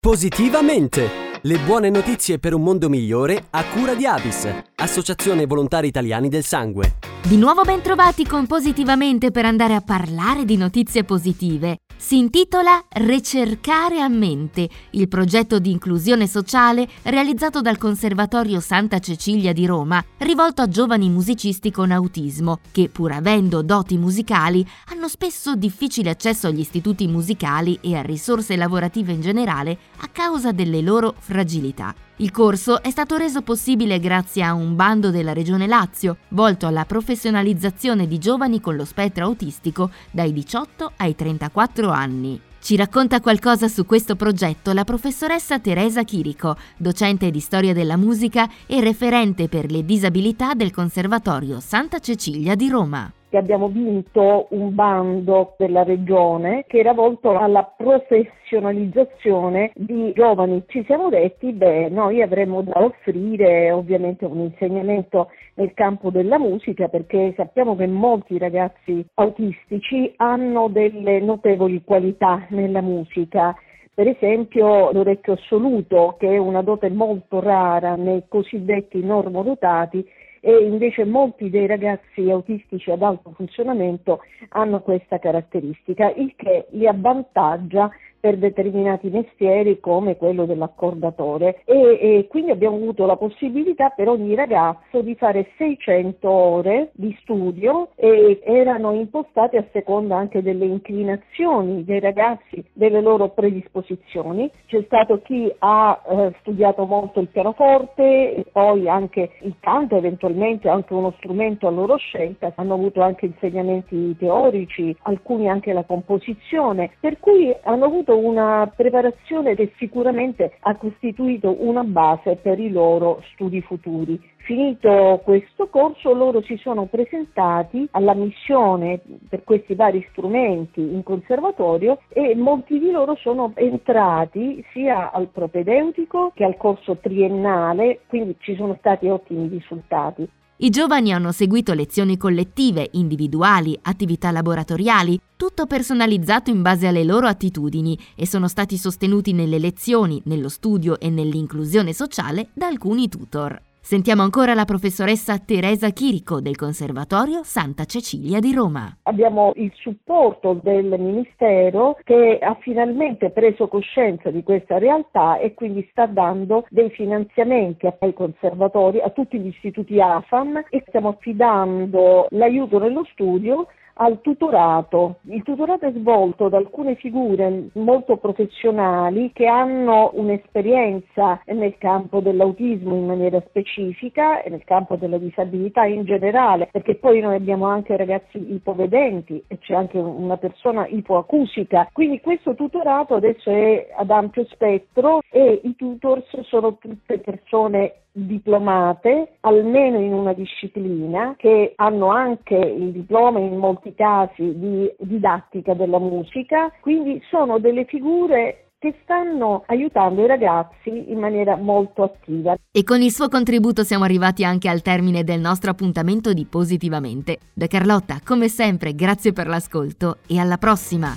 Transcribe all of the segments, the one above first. Positivamente! Le buone notizie per un mondo migliore a cura di Avis, Associazione Volontari Italiani del Sangue. Di nuovo bentrovati con Positivamente per andare a parlare di notizie positive. Si intitola Ricercare a Mente, il progetto di inclusione sociale realizzato dal Conservatorio Santa Cecilia di Roma, rivolto a giovani musicisti con autismo, che pur avendo doti musicali hanno spesso difficile accesso agli istituti musicali e a risorse lavorative in generale a causa delle loro fragilità. Il corso è stato reso possibile grazie a un bando della Regione Lazio, volto alla professionalizzazione di giovani con lo spettro autistico dai 18 ai 34 anni. Ci racconta qualcosa su questo progetto la professoressa Teresa Chirico, docente di Storia della Musica e referente per le disabilità del Conservatorio Santa Cecilia di Roma. Che abbiamo vinto un bando della regione che era volto alla professionalizzazione di giovani. Ci siamo detti, noi avremmo da offrire ovviamente un insegnamento nel campo della musica, perché sappiamo che molti ragazzi autistici hanno delle notevoli qualità nella musica. Per esempio l'orecchio assoluto, che è una dote molto rara nei cosiddetti normodotati, e invece molti dei ragazzi autistici ad alto funzionamento hanno questa caratteristica, il che li avvantaggia per determinati mestieri come quello dell'accordatore e quindi abbiamo avuto la possibilità per ogni ragazzo di fare 600 ore di studio, e erano impostate a seconda anche delle inclinazioni dei ragazzi, delle loro predisposizioni. C'è stato chi ha studiato molto il pianoforte e poi anche il canto, eventualmente anche uno strumento a loro scelta. Hanno avuto anche insegnamenti teorici, alcuni anche la composizione, per cui hanno avuto una preparazione che sicuramente ha costituito una base per i loro studi futuri. Finito questo corso, loro si sono presentati all'ammissione per questi vari strumenti in conservatorio e molti di loro sono entrati sia al propedeutico che al corso triennale, quindi ci sono stati ottimi risultati. I giovani hanno seguito lezioni collettive, individuali, attività laboratoriali, tutto personalizzato in base alle loro attitudini, e sono stati sostenuti nelle lezioni, nello studio e nell'inclusione sociale da alcuni tutor. Sentiamo ancora la professoressa Teresa Chirico del Conservatorio Santa Cecilia di Roma. Abbiamo il supporto del Ministero, che ha finalmente preso coscienza di questa realtà e quindi sta dando dei finanziamenti ai conservatori, a tutti gli istituti AFAM, e stiamo affidando l'aiuto nello studio al tutorato. Il tutorato è svolto da alcune figure molto professionali che hanno un'esperienza nel campo dell'autismo in maniera specifica e nel campo della disabilità in generale, perché poi noi abbiamo anche ragazzi ipovedenti e c'è anche una persona ipoacusica, quindi questo tutorato adesso è ad ampio spettro e i tutors sono tutte persone diplomate, almeno in una disciplina, che hanno anche il diploma in molti casi di didattica della musica, quindi sono delle figure che stanno aiutando i ragazzi in maniera molto attiva. E con il suo contributo siamo arrivati anche al termine del nostro appuntamento di Positivamente. Da Carlotta, come sempre, grazie per l'ascolto e alla prossima!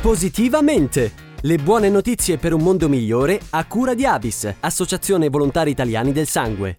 Positivamente! Le buone notizie per un mondo migliore a cura di Abis, Associazione Volontari Italiani del Sangue.